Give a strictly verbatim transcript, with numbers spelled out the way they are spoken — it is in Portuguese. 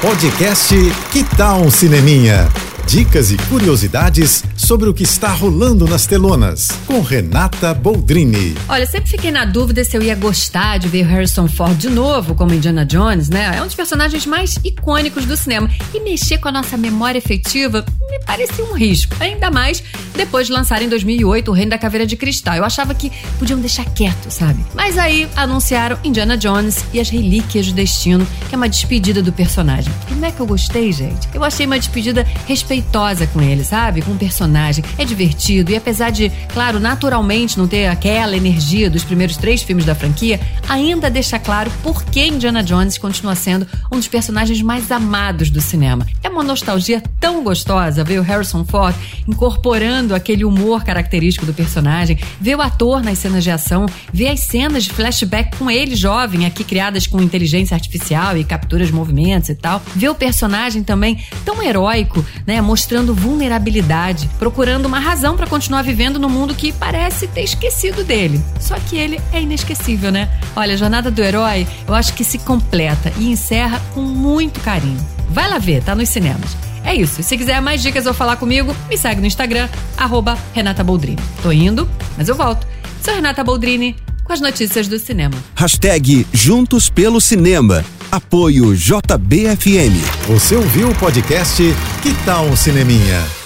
Podcast Que Tal um Cineminha? Dicas e curiosidades sobre o que está rolando nas telonas, com Renata Boldrini. Olha, sempre fiquei na dúvida se eu ia gostar de ver Harrison Ford de novo, como Indiana Jones, né? É um dos personagens mais icônicos do cinema. E mexer com a nossa memória afetiva me parecia um risco. Ainda mais depois de lançar em dois mil e oito o Reino da Caveira de Cristal. Eu achava que podiam deixar quieto, sabe? Mas aí anunciaram Indiana Jones e as Relíquias do Destino, que é uma despedida do personagem. Como é que eu gostei, gente? Eu achei uma despedida respeitosa com ele, sabe? Com o personagem. É divertido e, apesar de, claro, naturalmente não ter aquela energia dos primeiros três filmes da franquia, ainda deixa claro por que Indiana Jones continua sendo um dos personagens mais amados do cinema. É uma nostalgia tão gostosa ver o Harrison Ford incorporando aquele humor característico do personagem, ver o ator nas cenas de ação, ver as cenas de flashback com ele jovem, aqui criadas com inteligência artificial e captura de movimentos e tal. Ver o personagem também tão heróico, né? Mostrando vulnerabilidade, procurando uma razão para continuar vivendo num mundo que parece ter esquecido dele. Só que ele é inesquecível, né? Olha, a jornada do herói, eu acho que se completa e encerra com muito carinho. Vai lá ver, tá nos cinemas. É isso, se quiser mais dicas ou falar comigo, me segue no Instagram, arroba Renata Boldrini. Tô indo, mas eu volto. Sou Renata Boldrini, com as notícias do cinema. Hashtag Juntos pelo Cinema. Apoio J B F M. Você ouviu o podcast Que Tal um Cineminha?